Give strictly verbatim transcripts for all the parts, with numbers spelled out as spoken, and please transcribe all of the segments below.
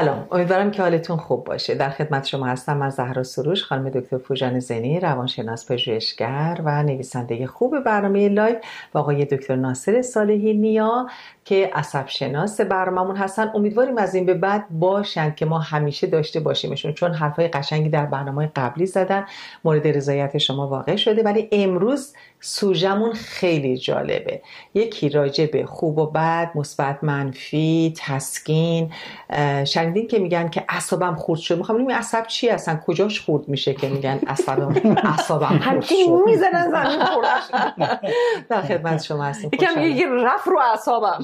سلام، امیدوارم که حالتون خوب باشه. در خدمت شما هستم. من زهرا سروش، خانم دکتر فوجن زنی، روانشناس پژوهشگر و نویسنده خوب برنامه لایو، و آقای دکتر ناصر صالحی نیا که عصب شناس برنامه‌مون هستن. امیدواریم از این به بعد باشن که ما همیشه داشته باشیمشون، چون حرفای قشنگی در برنامه قبلی زدن، مورد رضایت شما واقع شده. ولی امروز سوژمون خیلی جالبه. یکی راجع به خوب و بد، مثبت منفی، تسکین. شنیدین که میگن که اعصابم خورد شد. میخوام ببینم اعصاب چی هستن، کجاش خورد میشه که میگن اعصابم اعصابم خورد شد. همین میزنن زمین خورد شد. در خدمت شما هستیم. یکم یه رف رو اعصابم.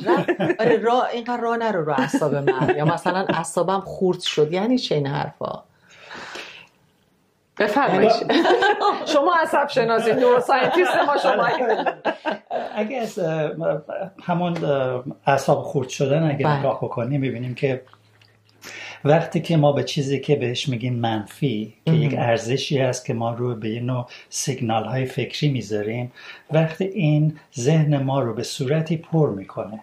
آره را اینقدر را نرو رو اعصاب من، یا مثلا اعصابم خورد شد یعنی چه این حرفا؟ بفرمایید. شما عصب شناسی، نوروساینتیست ما شما. اگه از همون اعصاب خورد شدن اگه نگاه بکنیم، می‌بینیم که وقتی که ما به چیزی که بهش میگیم منفی، که یک ارزشی هست که ما رو به یه نوع سیگنال های فکری میذاریم، وقتی این ذهن ما رو به صورتی پر میکنه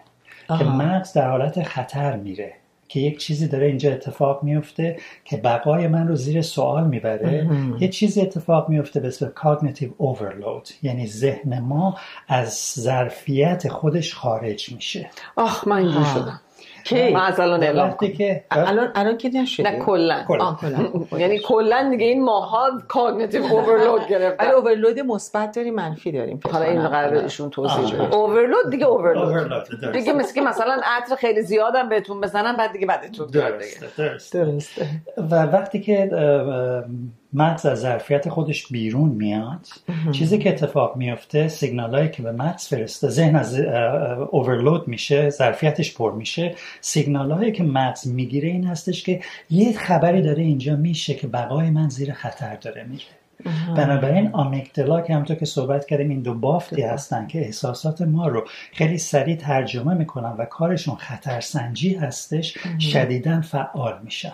آها. که مغز در حالت خطر میره که یک چیزی داره اینجا اتفاق میفته که بقای من رو زیر سوال میبره. یه چیزی اتفاق میفته به اسم cognitive overload، یعنی ذهن ما از ظرفیت خودش خارج میشه. آخ من اینجور شدم که ما از الان اعلام کنیم الان الان که نشده، نه کلا یعنی کلا دیگه این ماها کاگنیتیو اورلود گرفت. ولی اورلود مثبت داریم، منفی داریم. حالا این قراره ایشون توضیح بده. اورلود دیگه اورلود دیگه مثل مثلا عطر خیلی زیادم بهتون بزنن بعد دیگه بدتون بیاد دیگه. درسته. و وقتی که مغز از ظرفیت خودش بیرون میاد، چیزی که اتفاق میفته، سیگنالایی که به مغز فرسته، ذهن از اورلود میشه، ظرفیتش پر میشه. سیگنالایی که مغز میگیره این هستش که یه خبری داره اینجا میشه که بقای من زیر خطر داره میره. بنابراین آمیگدالا که همونطور که صحبت کردیم، این دو بافتی هستن که احساسات ما رو خیلی سریع ترجمه میکنن و کارشون خطرسنجی هستش، شدیداً فعال میشن.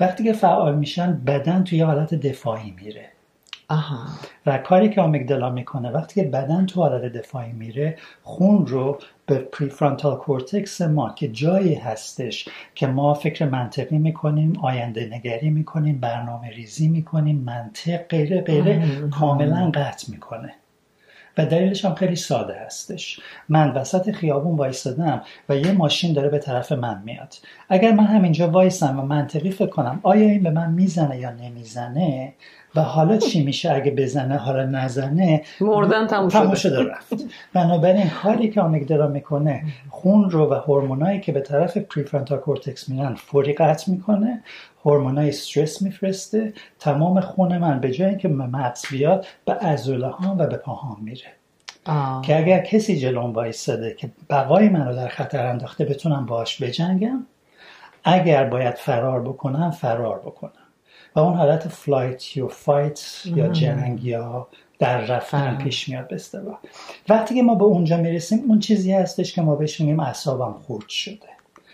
وقتی که فعال میشن، بدن توی حالت دفاعی میره. آها. و کاری که آمیگدالا میکنه، وقتی که بدن تو حالت دفاعی میره، خون رو به پریفرونتال کورتکس ما که جایی هستش که ما فکر منطقی میکنیم، آینده نگری میکنیم، برنامه ریزی میکنیم، منطق غیره غیره، کاملا قطع میکنه. و دلیلش هم خیلی ساده هستش. من وسط خیابون وایستادم و یه ماشین داره به طرف من میاد. اگر من همینجا وایسم و منطقی فکر کنم آیا این به من میزنه یا نمیزنه و حالا چی میشه اگه بزنه، حالا نزنه، مردن تموم شده رفت. بنابراین کاری که آمیگدالا میکنه، خون رو و هورمونایی که به طرف پریفرونتال کورتکس میرن فوری قطع میکنه، هورمونای استرس میفرسته. تمام خون من به جای اینکه مغز بیاد، به عضله هام و به پاهام میره. آه. که اگر کسی جلوم وایساده که بقای من رو در خطر انداخته، بتونم باهاش بجنگم. اگر باید فرار بکنم، فرار بکنم. و اون حالت فلایت یا فایت یا جنگ یا در رفتن پیش میاد. بسته با وقتی که ما به اونجا میرسیم، اون چیزی هستش که ما بهش میگیم اعصابم خورد شده.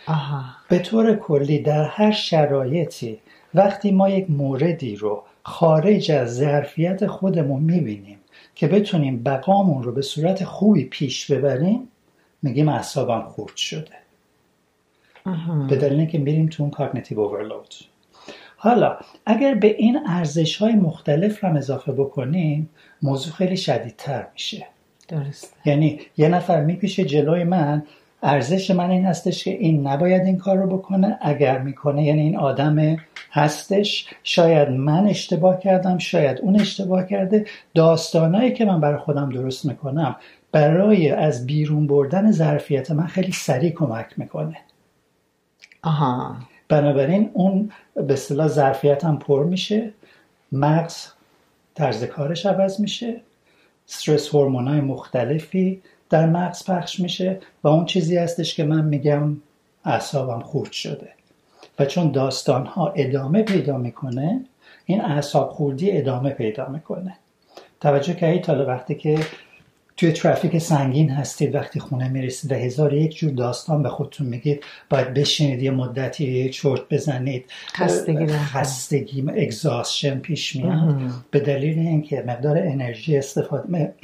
آها. به طور کلی در هر شرایطی وقتی ما یک موردی رو خارج از ظرفیت خودمون میبینیم که بتونیم بقامون رو به صورت خوبی پیش ببریم، میگیم اعصابم خورد شده. آها. به دلیل اینکه میریم تو اون cognitive overload. حالا اگر به این ارزش‌های مختلف رو اضافه بکنیم، موضوع خیلی شدیدتر میشه. درسته. یعنی یه نفر میپیشه جلوی من، ارزش من این هستش که این نباید این کار رو بکنه، اگر میکنه یعنی این آدم هستش، شاید من اشتباه کردم، شاید اون اشتباه کرده. داستانایی که من برای خودم درست میکنم برای از بیرون بردن ظرفیت من خیلی سریع کمک میکنه. آها. بنابراین اون به اصطلاح ظرفیت هم پر میشه، مغز طرز کارش عوض میشه، استرس هورمونای مختلفی در مغز پخش میشه و اون چیزی هستش که من میگم اعصابم خورد شده. و چون داستانها ادامه پیدا میکنه، این اعصاب خوردی ادامه پیدا میکنه. توجه کنید تا وقتی که توی ترافیک سنگین هستید، وقتی خونه میرسید و هزار یک جور داستان به خودتون میگید، باید بشینید یه مدتی، چرت بزنید، خستگی خستگی اگزاستشن پیش میاد. به دلیل اینکه مقدار انرژی استفاده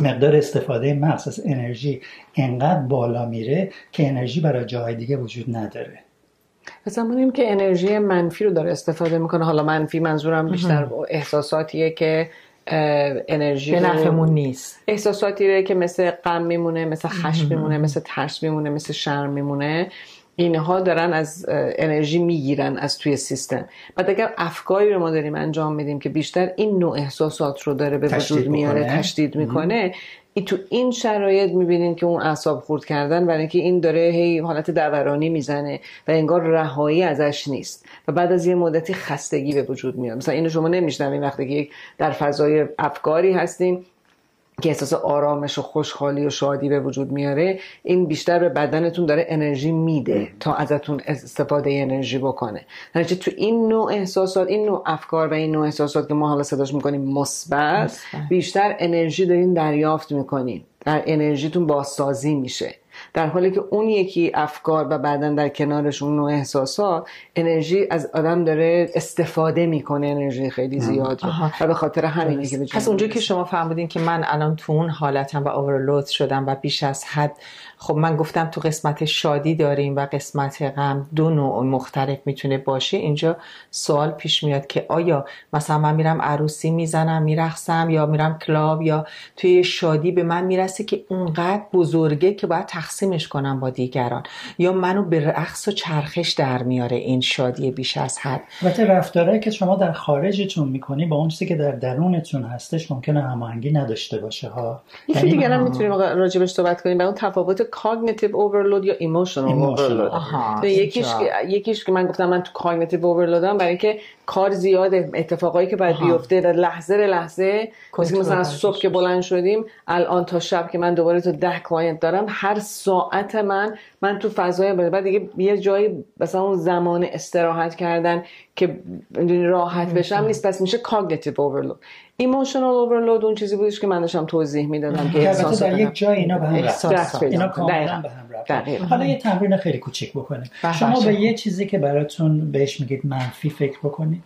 مقدار استفاده مغز از انرژی انقدر بالا میره که انرژی برای جای دیگه وجود نداره. زمانیم که انرژی منفی رو داره استفاده میکنه، حالا منفی منظورم بیشتر احساساتیه که انرژی به نفعمون نیست، احساساتیه که مثل غم میمونه، مثل خشم میمونه، مثل ترس میمونه، مثل شرم میمونه. اینها دارن از انرژی میگیرن از توی سیستم. بعد اگر افکاری رو ما داریم انجام میدیم که بیشتر این نوع احساسات رو داره به وجود میاره، تشدید میکنه، ای تو این شرایط میبینین که اون اعصاب خورد کردن، برای اینکه این داره هی حالت دورانی میزنه و انگار رهایی ازش نیست و بعد از یه مدتی خستگی به وجود میاد. مثلا اینو شما نمیشنوین وقتی که در فضای افکاری هستین که احساس آرامش و خوشحالی و شادی به وجود میاره، این بیشتر به بدنتون داره انرژی میده تا ازتون استفاده انرژی بکنه. یعنی تو این نوع احساسات، این نوع افکار و این نوع احساسات که ما حالا صداش میکنیم مثبت، بیشتر انرژی دارین دریافت میکنین، در انرژیتون بازسازی میشه، در حالی که اون یکی افکار و بعدا در کنارش اون نوع احساسات، انرژی از آدم داره استفاده میکنه، انرژی خیلی زیاد و به خاطر همینه که پس اونجا که شما فهمیدین که من الان تو اون حالتم و اورلود شدم و بیش از حد، خب من گفتم تو قسمت شادی داریم و قسمت غم، دو نوع مختلف میتونه باشه. اینجا سوال پیش میاد که آیا مثلا من میرم عروسی میزنم میرقصم یا میرم کلاب یا توی شادی به من میرسه که اونقدر بزرگه که باید تقسیمش کنم با دیگران، یا منو به رقص و چرخش در میاره این شادی بیش از حد. البته رفتارهایی که شما در خارجتون میکنی با اون چیزی که در درونتون هستش ممکنه هماهنگی نداشته باشه ها. یه چیزی دیگه هم میتونیم راجبش صحبت کنیم، با اون تفاوت cognitive overload یا emotional, emotional. overload. یکیش یکیش که من گفتم من تو cognitive overloadم، برای اینکه کار زیاده، اتفاقایی که باید بیفته در لحظه در لحظه، مثلا از صبح که بلند شدیم الان تا شب که من دوباره تو ده کلاینت دارم، هر ساعت من من تو فضای بعد دیگه یه جایی مثلا اون زمان استراحت کردن که راحت بشم نیست. پس میشه cognitive overload. ایموشنال اورلود اون چیزی بودش که من داشتم توضیح میدادم که احساس در یک جای اینا به هم رفت، اینا کاملا به هم رفت. حالا یه تمرین خیلی کوچیک بکنیم. شما به یه چیزی که براتون بهش میگید منفی فکر بکنید.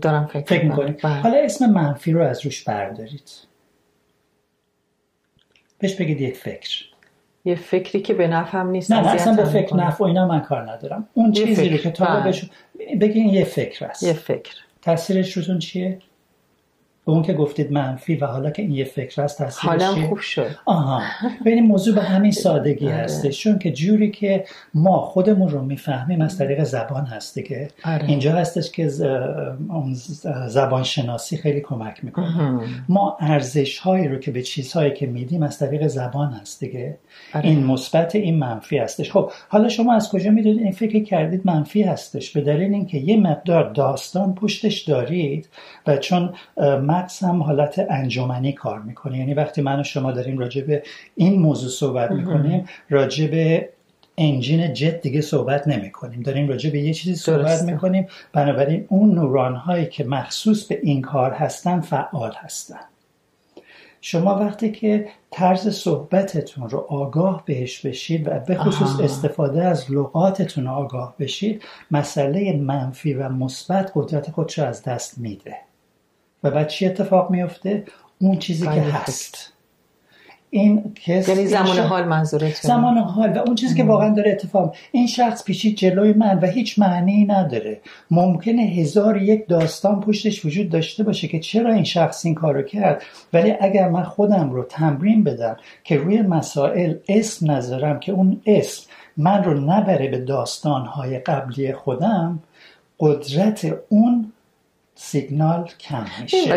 دارم فکر, فکر میکنید. حالا اسم منفی رو از روش بردارید. بهش بگید یک فکر. یه فکری که به نفعم نیست. نه اصلا به فکر نفع و اینا من کار ندارم. اون چیزی رو که تا بهش بگین یه فکر است. یه فکر. تاثیرش روتون چیه؟ اون که گفتید منفی و حالا که این یه فکر است تاثیرش حالا خوب شد. آها. ببین موضوع به همین سادگی هستش، چون که جوری که ما خودمون رو میفهمیم از طریق زبان هستی که آره. اینجا هستش که زبان شناسی خیلی کمک میکنه. ما ارزش هایی رو که به چیزهایی که میدیم از طریق زبان هست دیگه. آره. این مثبت، این منفی هستش. خب حالا شما از کجا میدونید این فکر کردید منفی هستش؟ به دلیل اینکه یه مقدار داستان پشتش دارید و چون مغز هم حالت انجمنی کار میکنه، یعنی وقتی من و شما داریم راجع به این موضوع صحبت میکنیم، راجع به انجین جت دیگه صحبت نمیکنیم، داریم راجع به یه چیزی صحبت میکنیم، بنابراین اون نورون هایی که مخصوص به این کار هستن فعال هستن. شما وقتی که طرز صحبتتون رو آگاه بهش بشید و به خصوص استفاده از لغاتتون آگاه بشید، مسئله منفی و مثبت قدرت خودش رو از دست میده و بعد چی اتفاق میفته؟ اون چیزی که هست، این کس، یعنی زمان شخ... حال منظورتون، زمان حال و اون چیزی که واقعا داره اتفاق. این شخص پیچید جلوی من و هیچ معنی نداره. ممکنه هزار یک داستان پشتش وجود داشته باشه که چرا این شخص این کارو کرد، ولی اگر من خودم رو تمرین بدم که روی مسائل اسم نذارم، که اون اسم من رو نبره به داستان‌های قبلی خودم، قدرت اون سیگنال کم میشه،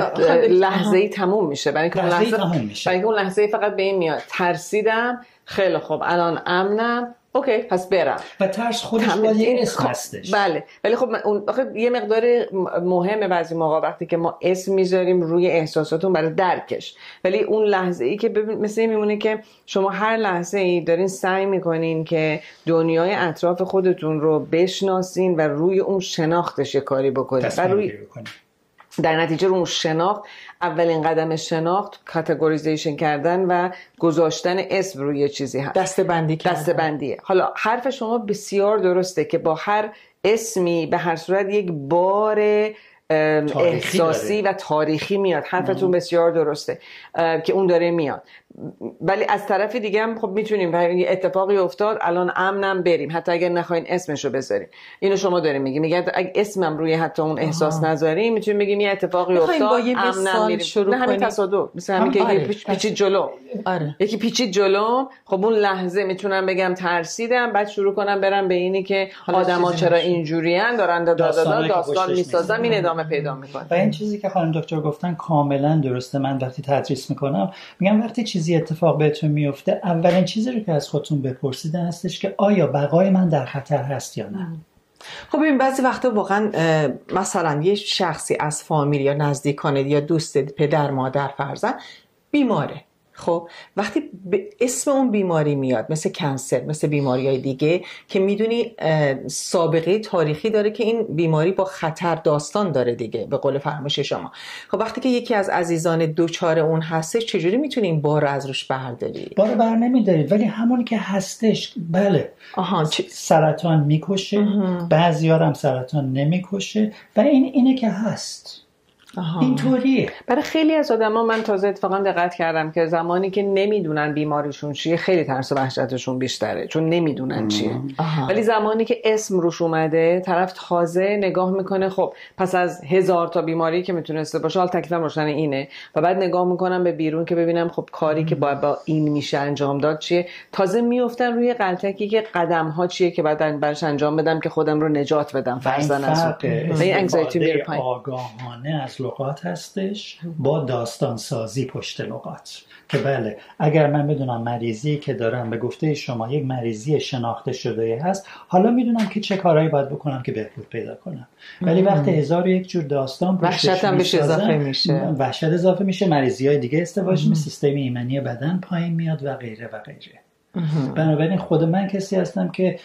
لحظه‌ای تموم میشه، برای اینکه لحظه... اون لحظه‌ای فقط به این میاد ترسیدم، خیلی خوب الان امنم، اوکی پس برم. و ترس خودش یه اسم هستش. بله ولی خب اون یه مقدار مهمه بعضی موقع وقتی که ما اسم میذاریم روی احساساتون برای درکش، ولی اون لحظه ای که مثل این میمونه که شما هر لحظه ای دارین سعی میکنین که دنیای اطراف خودتون رو بشناسین و روی اون شناختش یه کاری بکنین و روی در نتیجه رو اون شناخت، اولین قدم شناخت کاتگوریزیشن کردن و گذاشتن اسم روی چیزی هست، دسته‌بندی کردن. دسته‌بندیه. حالا حرف شما بسیار درسته که با هر اسمی به هر صورت یک بار احساسی داره و تاریخی میاد. حرفتون بسیار درسته که اون داره میاد، ولی از طرف دیگه هم خب میتونیم اتفاقی افتاد الان امنم بریم، حتی اگر نخواین اسمشو بذاریم. اینو شما دارین میگی، میگه اگه اسمم روی حتی اون احساس نذاریم میتونیم بگیم یه اتفاقی افتاد امنم بریم. نه همین تصادف، مثلا همین که آره. پیچ پیچید جلو آره. یکی پیچید جلو، خب اون لحظه میتونم بگم ترسیدم، بعد شروع کنم برم به اینی که آدما چرا اینجوری ان دارن دادا داستان میسازن، این ادامه پیدا میکنه. و این چیزی که خانم دکتر گفتن کاملا درسته. من وقتی تدریس میکنم میگم وقتی چیزی اتفاق بهتون میفته، اولین چیزی رو که از خودتون بپرسید هستش که آیا بقای من در خطر هست یا نه. خب این بعضی وقتا واقعا مثلا یه شخصی از فامیل یا نزدیکان یا دوست، پدر مادر فرزند بیماره. خب وقتی اسم اون بیماری میاد، مثل کنسر، مثل بیماری‌های دیگه که میدونی سابقه تاریخی داره که این بیماری با خطر داستان داره دیگه، به قول فرمایش شما. خب وقتی که یکی از عزیزان دوچار اون هستش، چجوری میتونی این بار رو از روش بردارید؟ بار بر نمیدارید، ولی همون که هستش بله. آها چ... سرطان میکشه، بعضی‌ها هم سرطان نمیکشه، و این اینه که هست. اینطوریه برای خیلی از آدما. من تازه اتفاقا دقت کردم که زمانی که نمیدونن بیماریشون چیه خیلی ترس و وحشتشون بیشتره، چون نمیدونن چیه. آها. ولی زمانی که اسم روش اومده، طرف تازه نگاه میکنه، خب پس از هزار تا بیماری که میتونسته باشه حال تکلیفم روشن اینه، و بعد نگاه میکنم به بیرون که ببینم خب کاری که با, با این میشه انجام داد چیه. تازه میافتن روی غلطکی که قدم‌ها چیه که بعدن برش انجام بدم که خودم رو نجات بدم فرزن از اون. این انگزایتی میره پایین. آگاهانه از لغات هستش با داستان سازی پشت لغات، که بله اگر من بدونم مریضی که دارم به گفته شما یک مریضی شناخته شده هست، حالا میدونم که چه کارهایی باید بکنم که بهبود پیدا کنم. ولی وقتی هزار و یک جور داستان وحشت هم بهش اضافه میشه، وحشت اضافه میشه، مریضی‌های دیگه استواج میشه، سیستم ایمنی بدن پایین میاد و غیره و غیره. بنابراین خود من کسی هستم که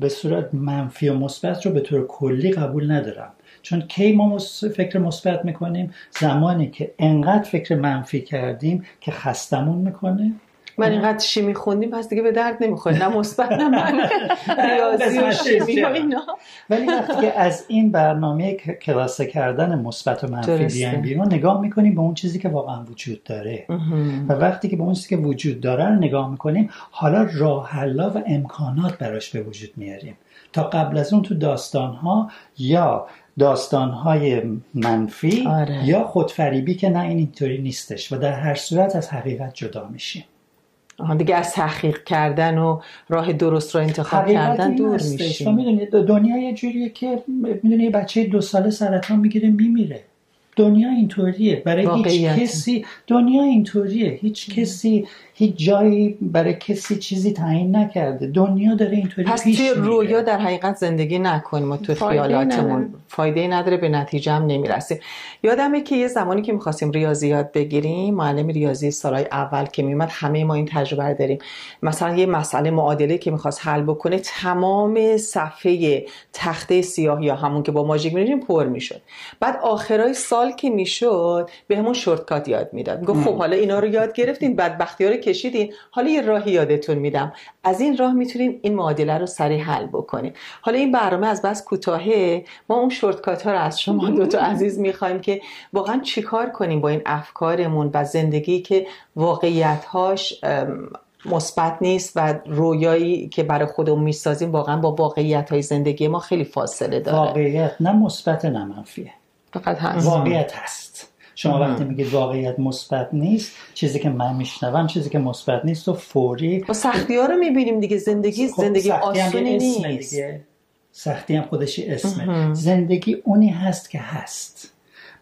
به صورت منفی و مثبت رو به طور کلی قبول ندارم، چون کی ما فکر مثبت میکنیم؟ زمانی که انقدر فکر منفی کردیم که خستمون میکنه. من اینقدر شیمی خوندیم پس دیگه به درد نمیخوره، نه مثبت نه من ریاضی و شیمی و اینا. ولی وقتی که از این برنامه کلاسه کردن مثبت و منفی بیان بیرون، نگاه میکنیم به اون چیزی که واقعا وجود داره، و وقتی که به اون چیزی که وجود داره نگاه میکنیم، حالا راه حل و امکانات براش به وجود میاریم. تا قبل از اون تو داستانها یا داستان‌های منفی آره. یا خودفریبی که نه این اینطوری نیستش، و در هر صورت از حقیقت جدا میشیم. آها دیگه از تحقیق کردن و راه درست را انتخاب کردن دور میشیم. شما میدونید دنیا یه جوریه که میدونید بچه دو ساله سرطان میگیره میمیره. دنیا اینطوریه، برای واقعیت. هیچ کسی دنیا اینطوریه، هیچ کسی هیچ جایی برای کسی چیزی تعیین نکرده، دنیا داره اینطوری پیش میره. پس توی رویا در حقیقت زندگی نکنیم و تو خیالاتمون فایده نداره، به نتیجه هم نمیرسیم. یادمه که یه زمانی که می‌خواستیم ریاضیات بگیریم، معلم ریاضی سالای اول که میومد، همه ما این تجربه رو داریم، مثلا یه مسئله معادله که می‌خواست حل بکنه، تمام صفحه تخته سیاه یا همون که با ماژیک می‌نوشیم پر میشد. بعد آخرای سال که میشد بهمون شورتکات یاد میداد، میگفت خب حالا اینا رو یاد گرفتین، بدبختی‌ها کشیدین، حالا یه راهی یادتون میدم، از این راه میتونین این معادله رو سریع حل بکنین. حالا این برنامه از بس کوتاهه، ما اون شورتکات ها رو از شما دوتا عزیز میخوایم که واقعا چیکار کنیم با این افکارمون و زندگی که واقعیت‌هاش مثبت نیست و رویایی که برای خودمون میسازیم واقعا با واقعیت‌های زندگی ما خیلی فاصله داره. واقعیت نه مثبت نه منفیه، فقط هست. واقعیت هست. شما وقتی میگید واقعیت مثبت نیست، چیزی که من میشنوم چیزی که مثبت نیست و فوری با سختی ها رو میبینیم دیگه. زندگی خب زندگی آسونی نیست دیگه. سختی هم خودش اسمه. زندگی اونی هست که هست،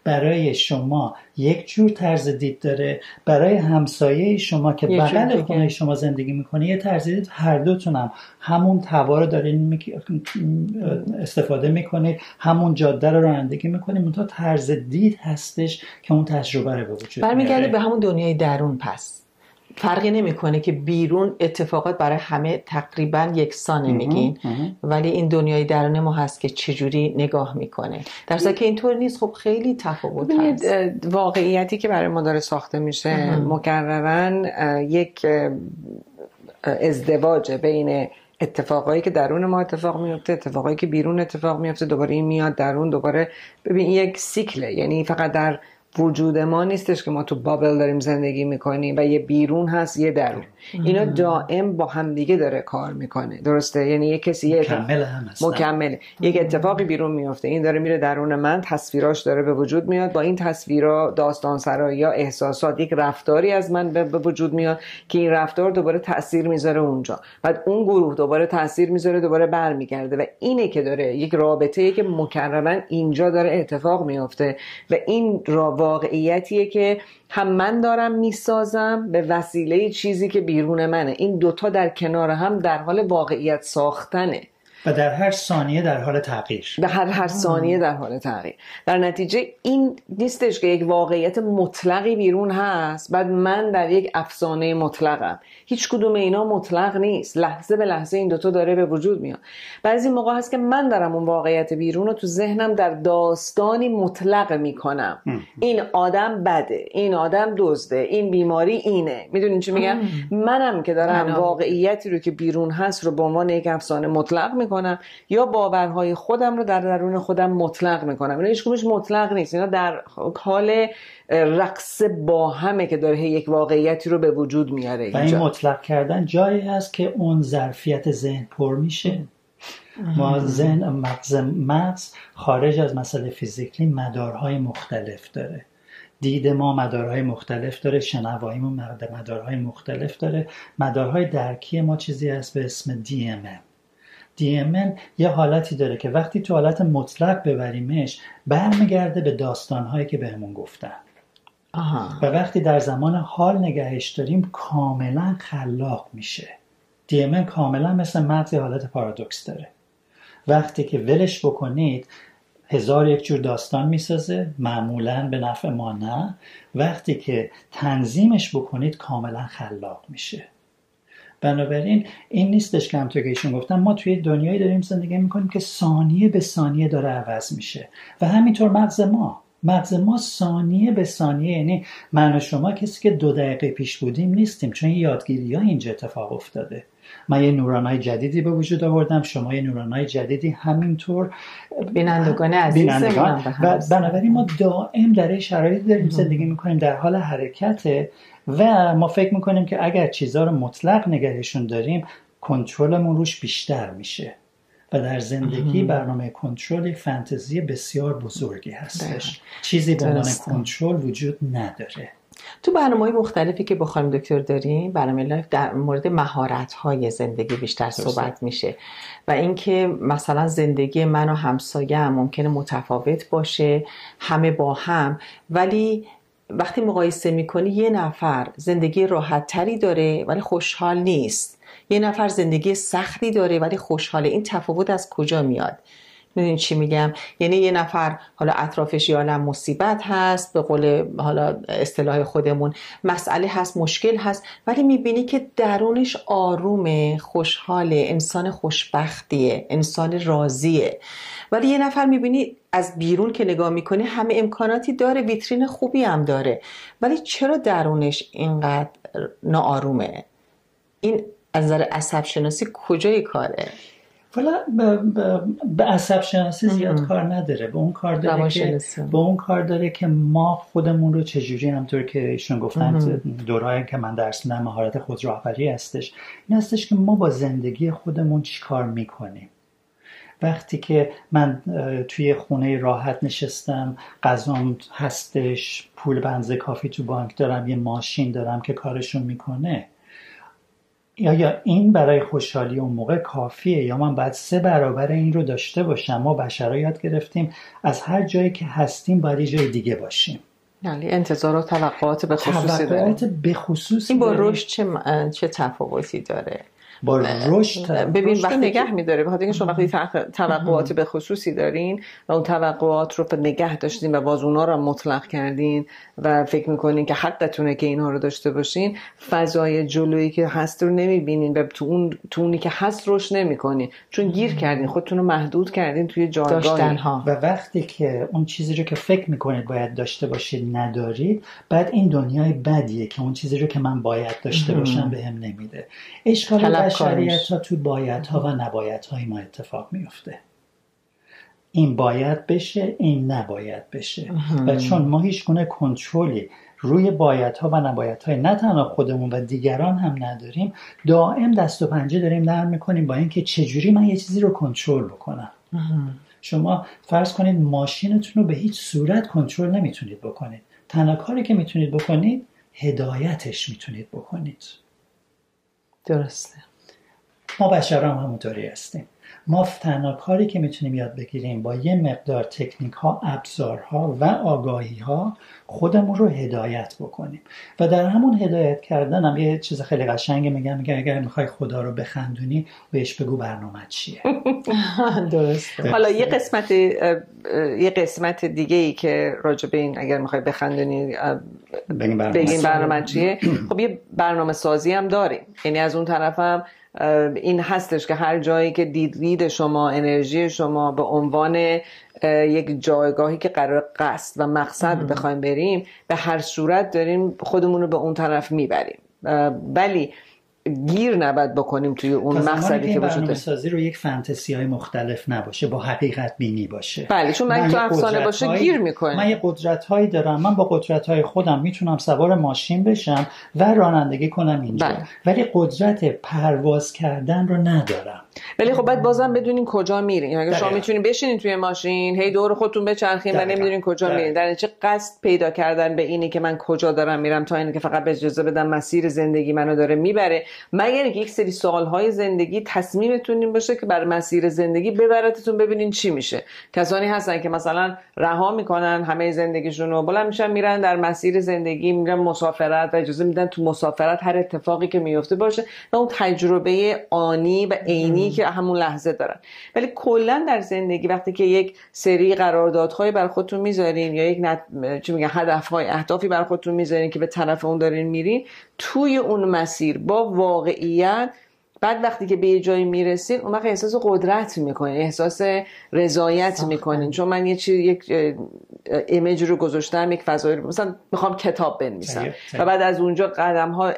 برای شما یک جور طرز دید داره، برای همسایه شما که بغل خونه شما زندگی میکنه یه طرز دید، هر دوتون هم همون توارو دارین استفاده میکنید، همون جاده رو رانندگی میکنید، منتها طرز دید هستش که اون تجربه رو به وجود میاره. برمیگرده به همون دنیای درون. پس فرقی نمیکنه که بیرون اتفاقات برای همه تقریبا یکسانه میگین، ولی این دنیای درون ما هست که چجوری نگاه میکنه، در حالی که اینطور نیست. خب خیلی تفاوت هست. واقعیتی که برای ما داره ساخته میشه مکررن یک ازدواج بین اتفاقایی که درون ما اتفاق میفته، اتفاقایی که بیرون اتفاق میفته، دوباره این میاد درون، دوباره. ببین این یک سیکله، یعنی فقط در وجود ما نیستش که ما تو بابل داریم زندگی میکنیم و یه بیرون هست یه درون، اینا دائم با همدیگه داره کار میکنه، درسته؟ یعنی یک کسی یه مکمل هم هست، مکمل. یک اتفاقی بیرون میفته، این داره میره درون من، تصویراش داره به وجود میاد، با این تصویرها داستانسرایی یا احساسات یک رفتاری از من به وجود میاد که این رفتار دوباره تاثیر میذاره اونجا، بعد اون گروه دوباره تاثیر میذاره، دوباره برمیگرده و اینه که داره یک رابطه‌ای که مکرراً اینجا داره اتفاق میفته و این رابطه واقعیتیه که هم من دارم میسازم به وسیله چیزی که بیرون منه. این دوتا در کنار هم در حال واقعیت ساختنه و در هر ثانیه در حال تغییر، در هر هر ثانیه در حال تغییر. در نتیجه این نیستش که یک واقعیت مطلقی بیرون هست بعد من در یک افسانه مطلقم. هیچ کدوم اینا مطلق نیست، لحظه به لحظه این دوتا داره به وجود میاد. بعضی موقع هست که من دارم اون واقعیت بیرون رو تو ذهنم در داستانی مطلق میکنم، این آدم بده، این آدم دزده، این بیماری اینه، میدونین چی میگم؟ منم که دارم منم. واقعیتی رو که بیرون هست رو به عنوان یک افسانه مطلق میکنم کنم یا باورهای خودم رو در درون خودم مطلق میکنم. اینا هیچ کدومش مطلق نیست، اینا در حال رقص با همه که داره یک واقعیتی رو به وجود میاره اینجا. و این مطلق کردن جایی هست که اون ظرفیت ذهن پر میشه. ما ذهن، مغز مغز خارج از مسئله فیزیکی مدارهای مختلف داره، دید ما مدارهای مختلف داره، شنوایی ما مدارهای مختلف داره، مدارهای درکی ما چیزی هست به اسم دی ام ان. دی ام ان یه حالتی داره که وقتی تو حالت مطلق ببریمش برمیگرده به داستانهایی که بهمون گفتن. آها. و وقتی در زمان حال نگهش داریم کاملا خلاق میشه. دی ام ان کاملا مثل متن حالت پارادوکس داره، وقتی که ولش بکنید هزار یک جور داستان میسازه، معمولا به نفع ما نه، وقتی که تنظیمش بکنید کاملا خلاق میشه. بنابراین این نیستش که همونطور که ایشون گفتن ما توی دنیایی داریم زندگی میکنیم که ثانیه به ثانیه داره عوض میشه و همینطور مغز ما مغز ما ثانیه به ثانیه، یعنی من و شما کسی که دو دقیقه پیش بودیم نیستیم، چون یادگیری ها اینجا اتفاق افتاده. من یه نورانای جدیدی به وجود آوردم، شما یه نورانای جدیدی، همینطور بینندگان عزیزمون. بنابراین ما دائم در شرایطی داریم زندگی میکنیم در حال حرکته و ما فکر میکنیم که اگر چیزها رو مطلق نگهشون داریم کنترلمون روش بیشتر میشه و در زندگی برنامه کنترل فانتزی بسیار بزرگی هستش. چیزی به عنوان کنترل وجود نداره. تو برنامه‌های مختلفی که بخوایم دکتر داریم، برنامه لایف در مورد مهارت‌های زندگی بیشتر صحبت میشه و اینکه مثلا زندگی من و همسایه‌ام هم ممکنه متفاوت باشه، همه با هم، ولی وقتی مقایسه میکنی یه نفر زندگی راحت‌تری داره ولی خوشحال نیست، یه نفر زندگی سختی داره ولی خوشحاله. این تفاوت از کجا میاد؟ میدونی چی میگم؟ یعنی یه نفر حالا اطرافش یه عالم مصیبت هست، به قول حالا اصطلاح خودمون مسئله هست، مشکل هست، ولی میبینی که درونش آرومه، خوشحاله، انسان خوشبختیه، انسان راضیه. ولی یه نفر میبینی از بیرون که نگاه میکنه همه امکاناتی داره، ویترین خوبی هم داره، ولی چرا درونش اینقدر ناآرومه؟ این از نظر عصب شناسی کجای کاره؟ والا به عصب شناسی زیاد ام. کار نداره، به اون کار داره که به اون کار داره که ما خودمون رو چجوری، همونطور که ایشون گفتن دورهایی که من درس میدم مهارت خود راهبری هستش، این هستش که ما با زندگی خودمون چیکار میکنیم. وقتی که من توی خونه راحت نشستم، غذام هستش، پول بنزه کافی تو بانک دارم، یه ماشین دارم که کارشون میکنه، یا یا این برای خوشحالی اون موقع کافیه یا من باید سه برابر این رو داشته باشم؟ ما بشرا یاد گرفتیم از هر جایی که هستیم باید یه جای دیگه باشیم، یعنی انتظار و توقعات به خصوصی داریم. این با رشد چه چه تفاوتی داره؟ با رشد ببین وقت نگه می‌داره، بخاطر اینکه شما وقتی توقعات به خصوصی دارین و اون توقعات رو نگه داشتین و باز اون‌ها رو مطلق کردین و فکر می‌کنین که حقتونه که این‌ها رو داشته باشین، فضای جلویی که هست رو نمی‌بینین و تو اون تو اونی که هست رشد نمی‌کنین، چون گیر کردین، خودتون رو محدود کردین توی جایگاهی. و وقتی که اون چیزی رو که فکر می‌کنید باید داشته باشید ندارید، بعد این دنیای بدیه که اون چیزی رو که من باید داشته باشم بهم نمیده. اشکال بشریت ها تو بایدها و نبایدهای ما اتفاق میفته. این باید بشه، این نباید بشه. و چون ما هیچ گونه کنترلی روی بایدها و نبایدهای نه تنها خودمون و دیگران هم نداریم، دائم دست و پنجه داریم نرم میکنیم با اینکه چجوری من یه چیزی رو کنترل بکنم. شما فرض کنید ماشینتون رو به هیچ صورت کنترل نمیتونید بکنید. تنها کاری که میتونید بکنید هدایتش میتونید بکنید. درسته. ما بشران همونطوری هستیم. ما تنها کاری که میتونیم یاد بگیریم با یه مقدار تکنیک ها، ابزارها و آگاهی ها خودمون رو هدایت بکنیم. و در همون هدایت کردن هم یه چیز خیلی قشنگه میگم میگم اگر میخوای خدا رو بخندونی بهش بگو برنامه چیه. درسته. حالا یه قسمت یه قسمت دیگه ای که راجع به این اگر میخوای بخندونی بگیم برنامه چیه، خب یه برنامه سازی هم داریم. یعنی از اون طرفم این هستش که هر جایی که دیدید شما انرژی شما به عنوان یک جایگاهی که قرار قصد و مقصد بخوایم بریم، به هر صورت داریم خودمون رو به اون طرف میبریم، ولی گیر نباید بکنیم توی اون مقصدی که باشه. برنامه سازی رو یک فانتزی های مختلف نباشه، با حقیقت بینی باشه. بله، چون من تو افسانه باشه های... گیر میکنم. من یه قدرت هایی دارم، من با قدرت های خودم میتونم سوار ماشین بشم و رانندگی کنم اینجا. بله. ولی قدرت پرواز کردن رو ندارم. ولی خب باید بازم بدونین کجا میرین. اگه شما میتونین بشینین توی ماشین هی دور خودتون بچرخین و نمیدونین کجا میرین، در چه قصد پیدا کردن به اینی که من کجا دارم میرم تا اینکه فقط اجازه بدم مسیر زندگی منو داره میبره، مگر اینکه یک سری سوالهای زندگی تصمیمتون این باشه که بر مسیر زندگی ببرتتون ببینین چی میشه. کسانی هستن که مثلا رها میکنن همه زندگیشون رو، بلند میشن میرن در مسیر زندگی، میرن مسافرت و اجازه میدن تو مسافرت هر اتفاقی که میفته باشه و اون تجربه آنی و عینی که همون لحظه دارن. ولی کلا در زندگی وقتی که یک سری قراردادهای بر خودتون میذارین یا یک نت... چی میگن هدفهای اهدافی بر خودتون میذارین که به طرف اون دارین میرین، توی اون مسیر با واقعیت بعد وقتی که به یه جایی میرسین اون وقت احساس قدرت میکنین، احساس رضایت میکنین. چون من یه چیز یک ایمیج رو گذاشتم، یک فضایی رو مثلا میخوام کتاب بنویسم و بعد از اونجا قدم ها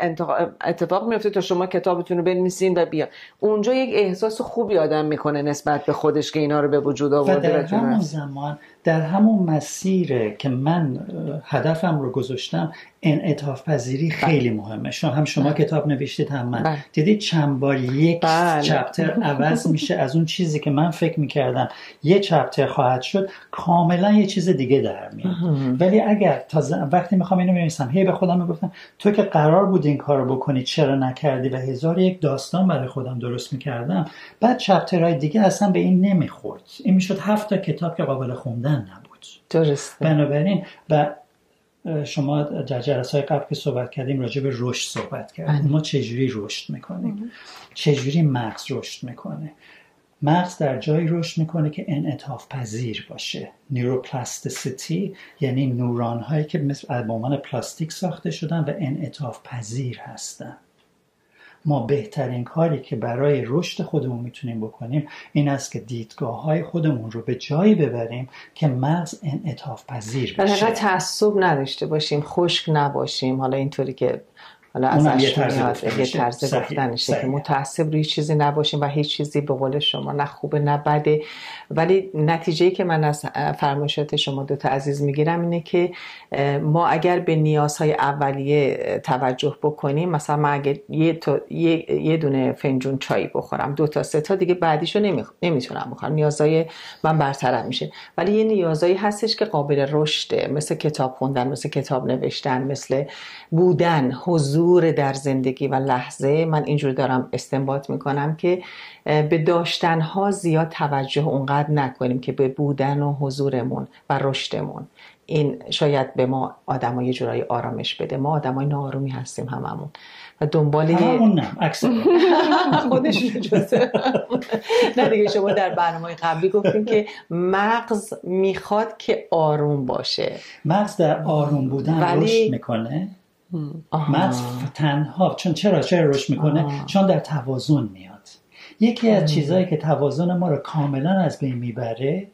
اتفاق میفته تا شما کتابتون رو بنویسین و بیا اونجا یک احساس خوبی آدم میکنه نسبت به خودش که اینا رو به وجود آورده. و در همون زمان در همون مسیر که من هدفم رو گذاشتم انعطاف پذیری خیلی مهمه. شما هم شما بلد. کتاب نوشتید هم من بلد. دیدید چند بار یک بلد. چپتر عوض میشه. از اون چیزی که من فکر میکردم یه چپتر خواهد شد کاملا یه چیز دیگه در میاد. ولی اگر تا ز... وقتی میخوام اینو بنویسم هی به خودم میگفتم تو که قرار بود این کارو بکنی چرا نکردی و هزار یک داستان برای خودم درست میکردم، بعد چپترهای دیگه اصلا به این نمیخورد. این میشد هفت تا کتاب که قابل خوندن نبود. درسته. بنابراین و شما در جلسه‌های قبل که صحبت کردیم راجع به رشد صحبت کردیم. ما چجوری رشد میکنیم؟ چجوری مغز رشد میکنه؟ مغز در جایی رشد میکنه که انعطاف پذیر باشه. نوروپلاستیسیتی یعنی نوران هایی که مثل به عنوان پلاستیک ساخته شدن و انعطاف پذیر هستن. ما بهترین کاری که برای رشد خودمون میتونیم بکنیم این است که دیدگاه‌های خودمون رو به جایی ببریم که مغز انعطاف پذیر بشه. حالا تعصب نداشته باشیم، خشک نباشیم. حالا اینطوری که حالا ازش یه طرز گفتنشه که متعصب روی چیزی نباشیم و هیچ چیزی به قول شما نه خوبه نه بده. ولی نتیجه‌ای که من از فرمایشات شما دو تا عزیز میگیرم اینه که ما اگر به نیازهای اولیه توجه بکنیم، مثلا من اگر یه, تا، یه،, یه دونه فنجون چای بخورم دو تا سه تا دیگه بعدیشو نمی، نمیتونم بخورم، نیازهای من برطرف میشه. ولی یه نیازهایی هستش که قابل رشده، مثل کتاب خوندن، مثل کتاب نوشتن، مثل بودن، حضور در زندگی و لحظه. من اینجور دارم استنباط میکنم که به داشتنها زیاد توجه اونقدر نکنیم که به بودن و حضورمون و رشدمون. این شاید به ما آدم ها یه جورایی آرامش بده. ما آدم های ناآرومی هستیم هممون و دنبال هممون نه اکثر خودش جزه نه دیگه. شما در برنامه قبلی گفتیم که مغز میخواد که آروم باشه. مغز در آروم بودن رشد میکنه. مغز تنها چون چرا چرا رشد میکنه؟ آه. چون در توازن میاد. یکی از چیزایی که توازن ما رو کاملا از بین میبره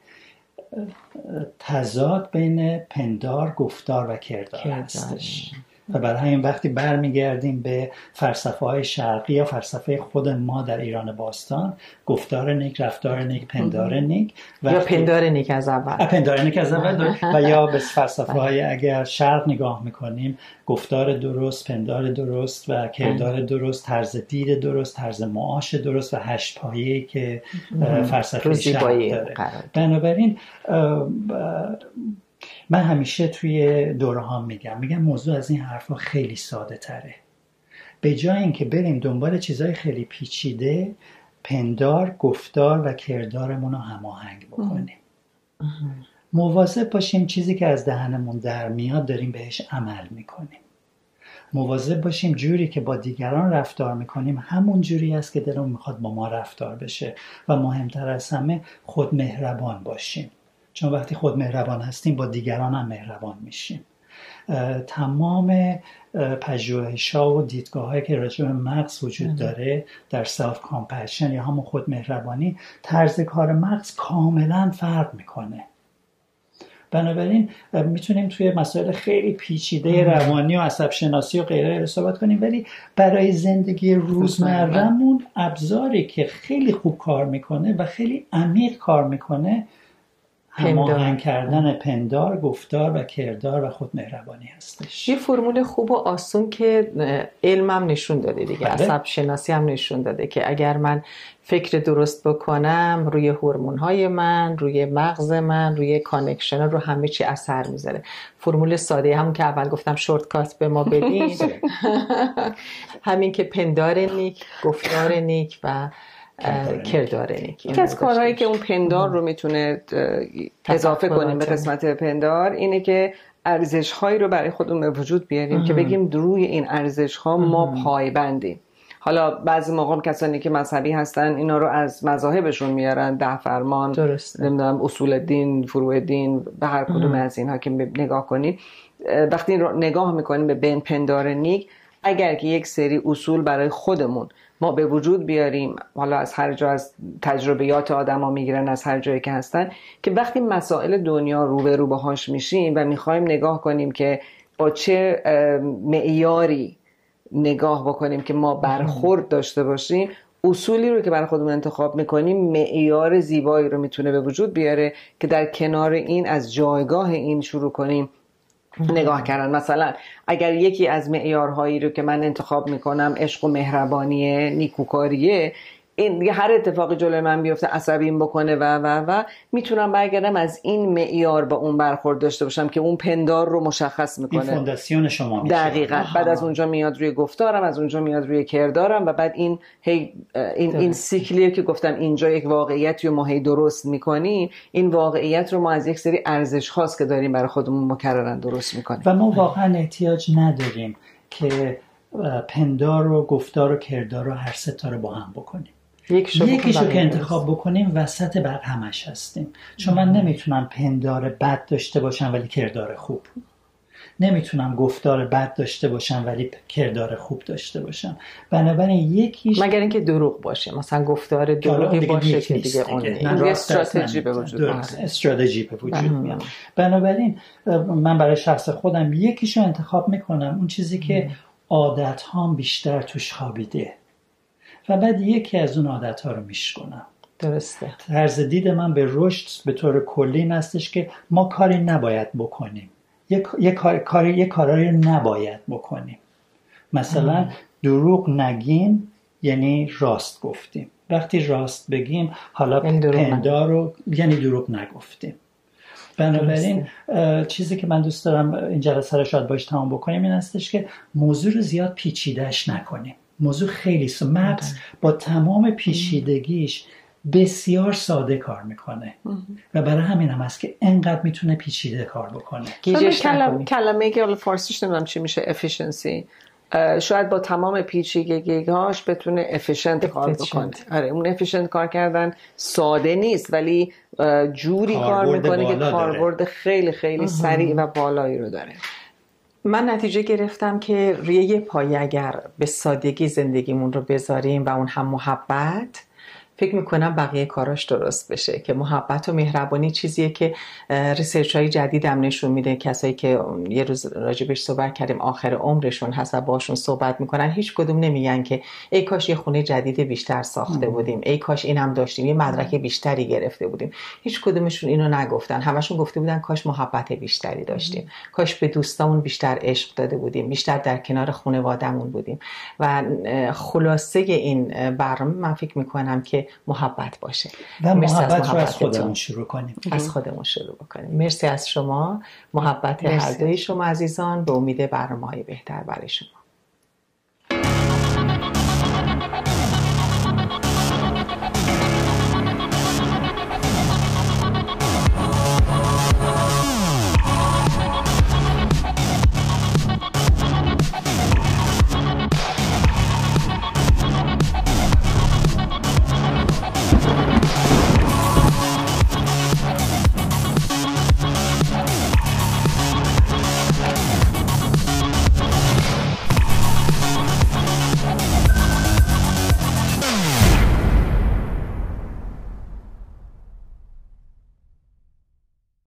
تضاد بین پندار، گفتار و کردار هستش. و برای همین وقتی برمیگردیم به فلسفه های شرقی یا فلسفه خود ما در ایران باستان، گفتار نیک، رفتار نیک، پندار نیک یا پندار نیک از اول پندار نیک از اول و یا به فلسفه های اگر شرق نگاه میکنیم، گفتار درست، پندار درست و کردار درست، طرز دید درست، طرز معاش درست و هشت پایه‌ای که فلسفه شرق داره. بنابراین من همیشه توی دوره ها میگم میگم موضوع از این حرفا خیلی ساده تره. به جای اینکه بریم دنبال چیزای خیلی پیچیده، پندار، گفتار و کردارمون رو هماهنگ بکنیم. مواظب باشیم چیزی که از دهنمون در میاد داریم بهش عمل میکنیم. مواظب باشیم جوری که با دیگران رفتار میکنیم همون جوری است که دلمون میخواد با ما رفتار بشه و مهمتر از همه خود مهربان باشیم. چون وقتی خود مهربان هستیم با دیگران هم مهربان میشیم. تمام پژوهش‌ها و دیدگاه‌هایی که راجع به مغز وجود داره در self compassion یا همون خود مهربانی، طرز کار مغز کاملا فرق میکنه. بنابراین میتونیم توی مسائل خیلی پیچیده روانی و عصب شناسی و غیره صحبت کنیم، ولی برای زندگی روزمره‌مون ابزاری که خیلی خوب کار میکنه و خیلی عمیق کار میکنه هماهنگ کردن پندار، گفتار و کردار و خود مهربانی هستش. یه فرمول خوب و آسون که علمم نشون داده دیگه، عصب شناسی هم نشون داده که اگر من فکر درست بکنم روی هورمون‌های من، روی مغز من، روی کانکشن، رو همه چی اثر میذاره. فرمول ساده هم که اول گفتم شورتکات به ما بدین همین که پندار نیک، گفتار نیک و کردار نیک. یکی از کارهایی که اون پندار رو میتونه اضافه کنیم به قسمت پندار اینه که ارزش هایی رو برای خودمون به وجود بیاریم ام. که بگیم روی این ارزش ها ما پایبندیم. حالا بعضی موقع کسانی که مذهبی هستن اینا رو از مذاهبشون میارن، ده فرمان، نمیدونم اصول دین، فروع دین، به هر کدوم از اینها که نگاه کنیم، وقتی نگاه میکنیم به بین پندار نیک، اگر که یک سری اصول برای خودمون ما به وجود بیاریم، حالا از هر جا، از تجربیات آدم ها میگیرن، از هر جایی که هستن، که وقتی مسائل دنیا رو به رو باهاش میشیم و میخوایم نگاه کنیم که با چه معیاری نگاه بکنیم که ما برخورد داشته باشیم، اصولی رو که برای خودمون انتخاب میکنیم معیار زیبایی رو میتونه به وجود بیاره که در کنار این از جایگاه این شروع کنیم نگاه کردن. مثلا اگر یکی از معیارهایی رو که من انتخاب میکنم عشق و مهربانیه، نیکوکاریه، این هر اتفاقی جلوی من بیفته عصبیم بکنه و و و میتونم برگردم از این معیار با اون برخورد داشته باشم که اون پندار رو مشخص میکنه. این فونداسیون شما میشه. دقیقاً. آها. بعد از اونجا میاد روی گفتارم، از اونجا میاد روی کردارم و بعد این هی این این سیکلیه که گفتم اینجا یک واقعیتی رو ما هی درست میکنیم، این واقعیت رو ما از یک سری ارزش خاص که داریم برای خودمون مکررن درست میکنیم. و ما واقعا احتیاج نداریم که پندار و گفتار و کردار رو هر سه تا رو با هم بکنیم. یکیشو یکی که انتخاب بکنیم وسط بر همش هستیم. چون من نمیتونم پندار بد داشته باشم ولی کردار خوب، نمیتونم گفتار بد داشته باشم ولی کردار خوب داشته باشم. بنابراین یکیش، مگر اینکه دروغ باشه، مثلا گفتار دروغی باشه که دیگه اون یه استراتژی به وجود میاد. استراتژی به وجود میاد. بنابراین من برای شخص خودم یکیشو انتخاب میکنم، اون چیزی که عادت هام بیشتر توش خوابیده و بعد یکی از اون عادتها رو میشکنم. درسته. طرز دید من به رشد به طور کلی این هستش که ما کاری نباید بکنیم، یک یک کار کاری یک کاری نباید بکنیم. مثلا ام. دروغ نگیم یعنی راست گفتیم. وقتی راست بگیم حالا پندار رو یعنی دروغ نگفتیم. بنابراین چیزی که من دوست دارم این جلسه رو شاید باش تمام بکنیم این هستش که موضوع رو زیاد پیچیده‌اش نکنیم. موضوع خیلی ساده. مغز با تمام پیچیدگیش بسیار ساده کار میکنه و برای همین هم هست که انقدر میتونه پیچیده کار بکنه. کلم... کلمه که فارسیش نمیدونم چی میشه، افیشنسی، شاید با تمام پیچیدگی‌هاش بتونه افیشنت کار بکنه. آره، اون افیشنت کار کردن ساده نیست ولی جوری کار میکنه که کاربرد خیلی خیلی سریع و بالایی رو داره. من نتیجه گرفتم که روی یه پایه اگر به سادگی زندگیمون رو بذاریم و اون هم محبت، فکر میکنم بقیه کاراش درست بشه، که محبت و مهربانی چیزیه که ریسرچ‌های جدید هم نشون میده کسایی که یه روز راجبش صحبت کردیم آخر عمرشون هست و باشون صحبت میکنن هیچ کدوم نمیگن که ای کاش یه خونه جدید بیشتر ساخته بودیم، ای کاش این هم داشتیم، یه مدرک بیشتری گرفته بودیم. هیچ کدومشون اینو نگفتن. همشون گفته بودن کاش محبت بیشتری داشتیم، کاش به دوستامون بیشتر عشق داده بودیم، بیشتر در کنار خانواده‌مون بودیم. و خلاصه این برنامه من فکر میکنم که محبت باشه و محبت رو از خودمون شروع کنیم، از خودمون شروع کنیم. مرسی از شما، محبت هر دوی شما عزیزان. به امید برنامه‌های بهتر برای شما.